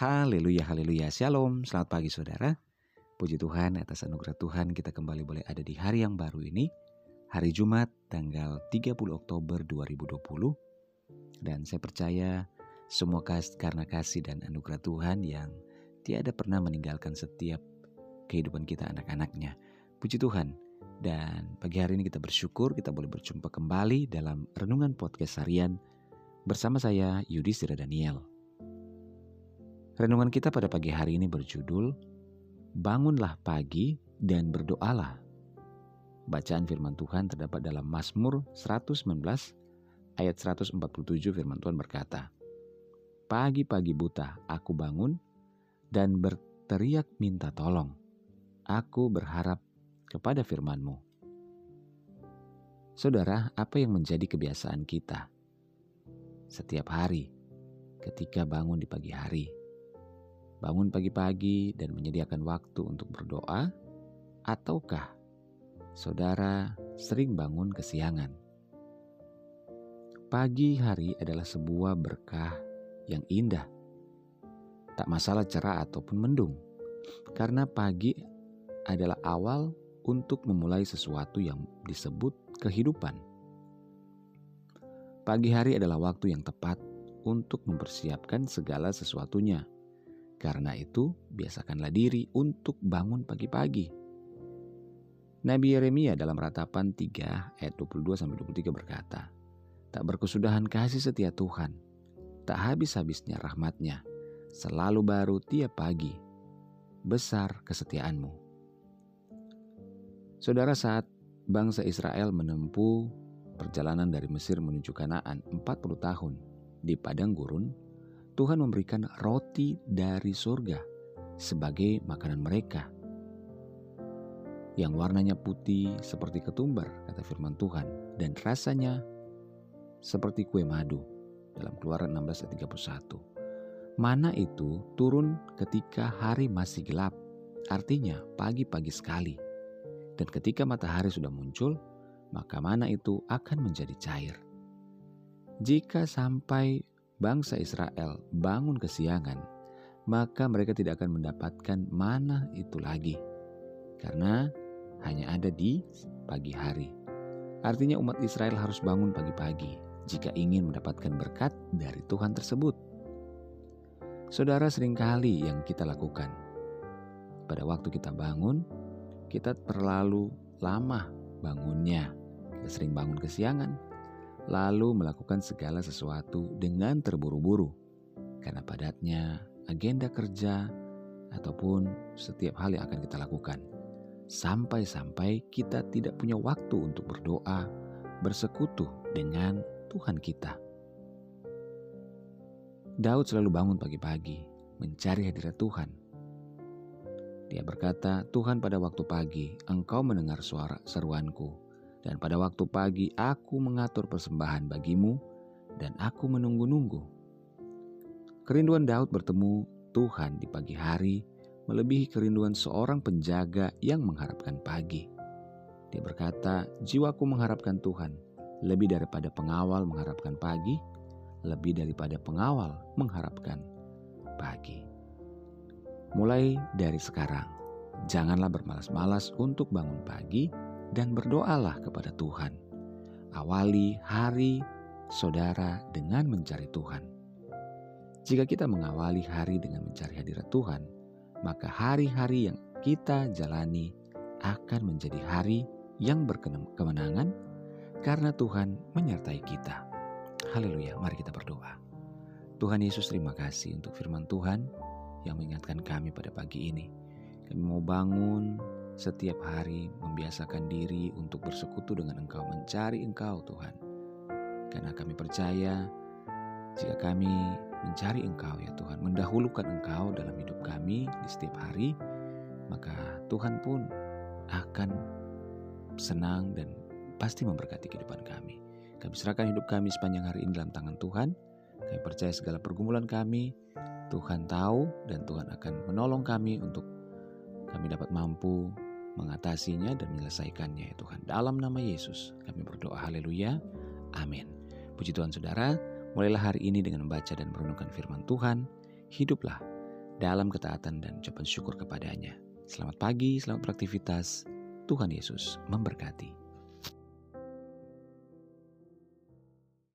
Haleluya, haleluya, shalom. Selamat pagi saudara. Puji Tuhan atas anugerah Tuhan kita kembali boleh ada di hari yang baru ini. Hari Jumat tanggal 30 Oktober 2020. Dan saya percaya semua karena kasih dan anugerah Tuhan yang tiada pernah meninggalkan setiap kehidupan kita anak-anaknya. Puji Tuhan. Dan pagi hari ini kita bersyukur kita boleh berjumpa kembali dalam Renungan Podcast Harian bersama saya Yudi Sira Daniel. Renungan kita pada pagi hari ini berjudul Bangunlah Pagi dan Berdoalah. Bacaan firman Tuhan terdapat dalam Mazmur 119 ayat 147. Firman Tuhan berkata, "Pagi-pagi buta aku bangun dan berteriak minta tolong. Aku berharap kepada firman-Mu." Saudara, apa yang menjadi kebiasaan kita setiap hari ketika bangun di pagi hari? Bangun pagi-pagi dan menyediakan waktu untuk berdoa, ataukah saudara sering bangun kesiangan? Pagi hari adalah sebuah berkah yang indah. Tak masalah cerah ataupun mendung, karena pagi adalah awal untuk memulai sesuatu yang disebut kehidupan. Pagi hari adalah waktu yang tepat untuk mempersiapkan segala sesuatunya. Karena itu, biasakanlah diri untuk bangun pagi-pagi. Nabi Yeremia dalam ratapan 3 ayat 22-23 berkata, "Tak berkesudahan kasih setia Tuhan, tak habis-habisnya rahmat-Nya, selalu baru tiap pagi, besar kesetiaan-Mu." Saudara, saat bangsa Israel menempuh perjalanan dari Mesir menuju Kanaan 40 tahun di padang gurun, Tuhan memberikan roti dari surga sebagai makanan mereka yang warnanya putih seperti ketumbar, kata firman Tuhan, dan rasanya seperti kue madu dalam Keluaran 16:31. Mana itu turun ketika hari masih gelap, artinya pagi-pagi sekali, dan ketika matahari sudah muncul, maka mana itu akan menjadi cair. Jika sampai bangsa Israel bangun kesiangan, maka mereka tidak akan mendapatkan mana itu lagi, karena hanya ada di pagi hari. Artinya umat Israel harus bangun pagi-pagi jika ingin mendapatkan berkat dari Tuhan tersebut. Saudara, seringkali yang kita lakukan pada waktu kita bangun, kita terlalu lama bangunnya. Kita sering bangun kesiangan, lalu melakukan segala sesuatu dengan terburu-buru karena padatnya agenda kerja ataupun setiap hal yang akan kita lakukan, sampai-sampai kita tidak punya waktu untuk berdoa, bersekutu dengan Tuhan kita. Daud selalu bangun pagi-pagi mencari hadirat Tuhan. Dia berkata, "Tuhan, pada waktu pagi Engkau mendengar suara seruanku, dan pada waktu pagi aku mengatur persembahan bagi-Mu, dan aku menunggu-nunggu." Kerinduan Daud bertemu Tuhan di pagi hari melebihi kerinduan seorang penjaga yang mengharapkan pagi. Dia berkata, "Jiwaku mengharapkan Tuhan lebih daripada pengawal mengharapkan pagi, lebih daripada pengawal mengharapkan pagi." Mulai dari sekarang, janganlah bermalas-malas untuk bangun pagi, dan berdoalah kepada Tuhan. Awali hari saudara dengan mencari Tuhan. Jika kita mengawali hari dengan mencari hadirat Tuhan, maka hari-hari yang kita jalani akan menjadi hari yang berkemenangan karena Tuhan menyertai kita. Haleluya, mari kita berdoa. Tuhan Yesus, terima kasih untuk firman Tuhan yang mengingatkan kami pada pagi ini. Kami mau bangun setiap hari, membiasakan diri untuk bersekutu dengan Engkau, mencari Engkau Tuhan. Karena kami percaya jika kami mencari Engkau ya Tuhan, mendahulukan Engkau dalam hidup kami di setiap hari, maka Tuhan pun akan senang dan pasti memberkati kehidupan kami. Kami serahkan hidup kami sepanjang hari ini dalam tangan Tuhan. Kami percaya segala pergumulan kami Tuhan tahu, dan Tuhan akan menolong kami untuk kami dapat mampu mengatasinya dan menyelesaikannya ya Tuhan. Dalam nama Yesus kami berdoa, haleluya, amin. Puji Tuhan saudara, mulailah hari ini dengan membaca dan merenungkan firman Tuhan. Hiduplah dalam ketaatan dan ucapan syukur kepadanya. Selamat pagi, selamat beraktivitas. Tuhan Yesus memberkati.